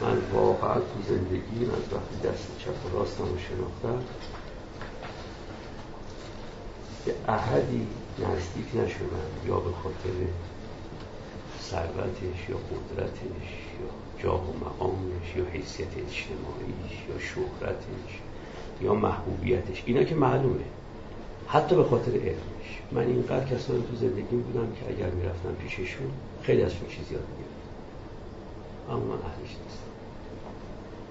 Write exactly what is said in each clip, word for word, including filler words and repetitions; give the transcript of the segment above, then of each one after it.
من واقعا تو زندگی از وقتی دست چپ و راستم رو شناختم به احدی نزدیک نشدم، یا به خاطر ثروتش یا قدرتش یا جاه و مقامش یا حیثیت اجتماعیش یا شهرتش یا محبوبیتش، اینا که معلومه، حتی به خاطر علمش. من اینقدر کسانی تو زندگیم بودم که اگر میرفتم پیششون خیلی ازشون چیز یاد میگرفتم، اما من اهلش نیستم.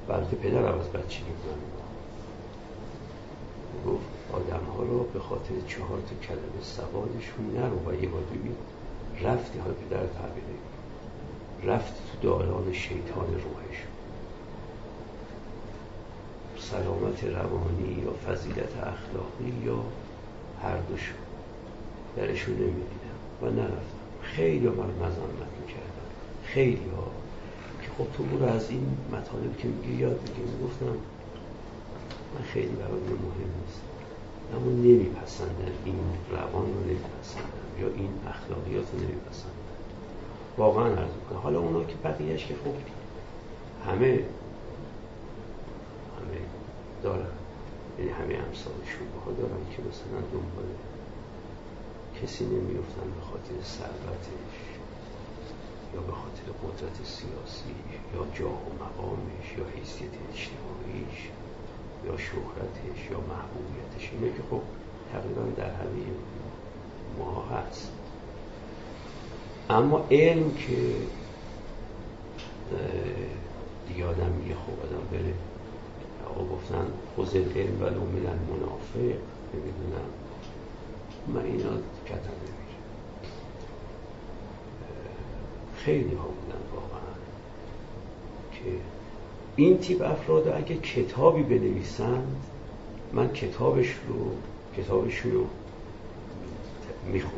بلکه پدرم از بچگی من گفت آدم‌ها رو به خاطر چهار تا کلمه سوادشون نرو، و یه بار ببین رفتی های پدر تعبیره رفتی تو دالان شیطان روحش. سلامت روانی یا فضیلت اخلاقی یا هر دوشون درشون نمیدیدم و نرفتم. خیلی ها من مذمت میکردم، خیلی ها که خب تو برو از این مطالب که میگه یاد بگیر. میگفتم من خیلی برای مهم نیست، اما نمیپسندم این روان رو، نمیپسندم یا این اخلاقیات رو نمیپسندم، واقعا عرض میکنم. حالا اونا که بقیهش که خب همه همه دارن، یعنی همه امثالشون باها دارن که مثلا دنبال کسی نمیفتن به خاطر ثروتش یا به خاطر قدرت سیاسی یا جاه و مقامش یا حیثیت اجتماعیش یا شهرتش یا محبوبیتش. اینه که خب تقریبا در همه ما هست. اما علم که دیگه آدم میگه خب آدم بره، آقا گفتن خذ العلم ولو من المنافع، نمیدونم من اینا کتم نمیرم. خیلی ها بودن واقعا که این تیپ افراد اگه کتابی بنویسند من کتابش رو کتابشون رو میخونم.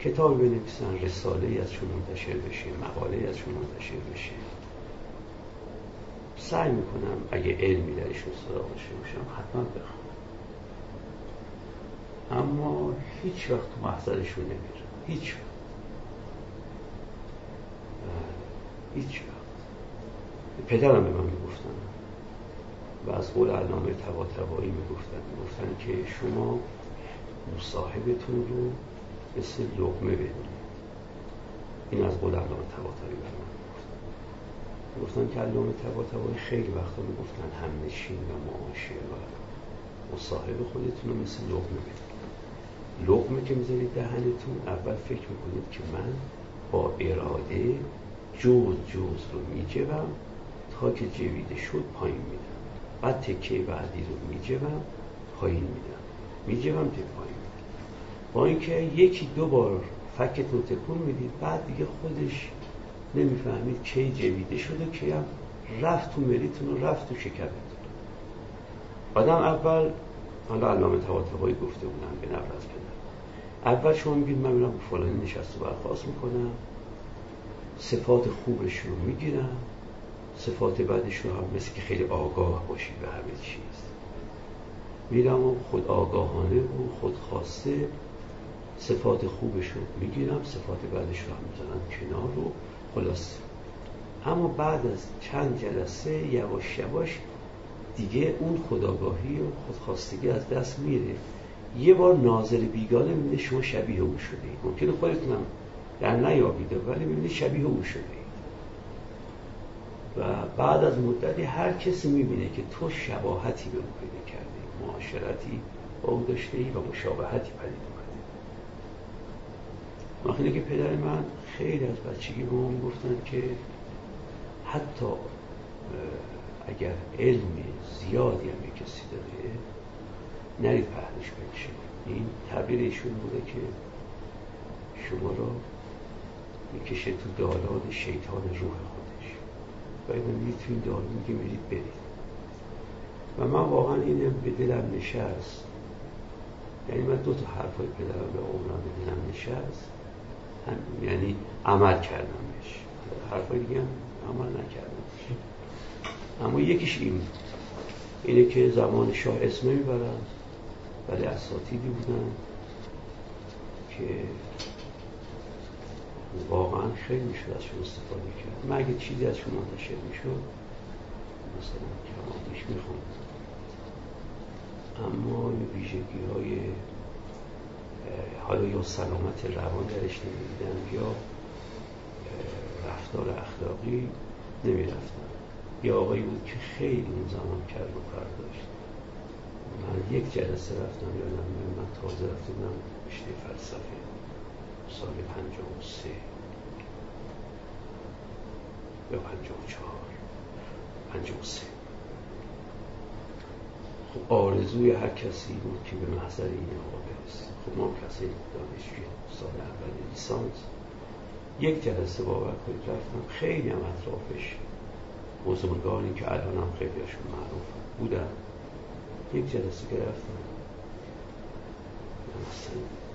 کتابی بنویسن، رساله‌ای ازشون منتشر بشه، مقاله‌ای ازشون منتشر بشه، سعی میکنم اگه علمی درشون سراغش باشم حتما بخونم. اما هیچ وقت تو محضرشون نمیرم، هیچ وقت هیچ وقت پدرم به من میگفتن و از قول علامه طباطبایی میگفتن میگفتن که شما مصاحبتون رو مثل لقمه بدونید. این از قول علامه طباطبایی به من میگفتن میگفتن که علامه طباطبایی خیلی وقتا میگفتن همنشین و معاشر و مصاحب خودتون رو مثل لقمه بدونید. لقمه که میذارید دهنتون، اول فکر میکنید که من با اراده جوز جوز رو میجوم تا که جویده شد پایین میدم، بعد تکه بعدی رو میجوم پایین میدم، میجوم تا پایین میدم، با اینکه یکی دو بار فکت رو تکون میدید بعد دیگه خودش نمیفهمید کی جویده شد و کی هم رفت تو مریتون و رفت تو شکمتون. آدم اول، حالا علامه طباطبایی گفته بودن به نبر از پدر، اول شما میگید من میرم فلانی نشست و برخاست میکنم، صفات خوبش رو میگیرم، صفات بعدش رو هم مثل که خیلی آگاه باشی به همه چیز میرم و خود آگاهانه و خود خواسته صفات خوبش رو میگیرم، صفات بعدش رو هم میذارم کنار و خلاص. اما بعد از چند جلسه یواش یواش دیگه اون خودآگاهی و خودخواستگی از دست میره. یه بار ناظر بیگانه میبینه شما شبیه اون شده اید، ممکنه خودتونم در نیابیده ولی میبینه شبیه اون شده اید. و بعد از مدتی هر کسی میبینه که تو شباهتی به اون پیدا کردی، معاشرتی با اون داشته ای و مشابهتی پدید اومده. مخیلی که پدر من خیلی از بچگی به من گفتن که حتی اگر علم زیادی هم به کسی داره نرید پهنش بکشه. این تعبیر ایشون بوده که شما را میکشه تو دالان شیطان روح خودش و اینو میتونید دالان میگه میرید برید. و من واقعا اینم به دلم نشست، یعنی من دو تا حرفای پدرم به عمرم به دلم نشست، هم یعنی عمل کردم بهش، حرفای دیگه هم عمل نکردم بهش. اما یکیش این بود، اینه که زمان شاه اسمه میبرن ولی اساتیدی بودن که واقعا خیلی میشود ازشون استفاده کرد. من اگه چیزی ازشون منتشر میشد مثلا کمادش میخوند. اما یه ویژگی های حالا یا سلامت روان درش نمیدیدم یا رفتار اخلاقی نمیرفتم. یه آقایی بود که خیلی اون زمان کرد و پرداشت. من یک جلسه رفتم یا نمیدونم، من تازه رفته بودم رشته فلسفه سال پنجاه و سه یا پنجاه و چهار پنجاه و سه. خب آرزوی هر کسی بود که به محضر این آقا برسه. خب ما کسی دانشجوی سال اول لیسانس، یک جلسه باور کنید رفتم، خیلی هم اطرافش بزرگانی که الان هم خیلیشون معروف بودن. یک جلسه که رفتم مثلا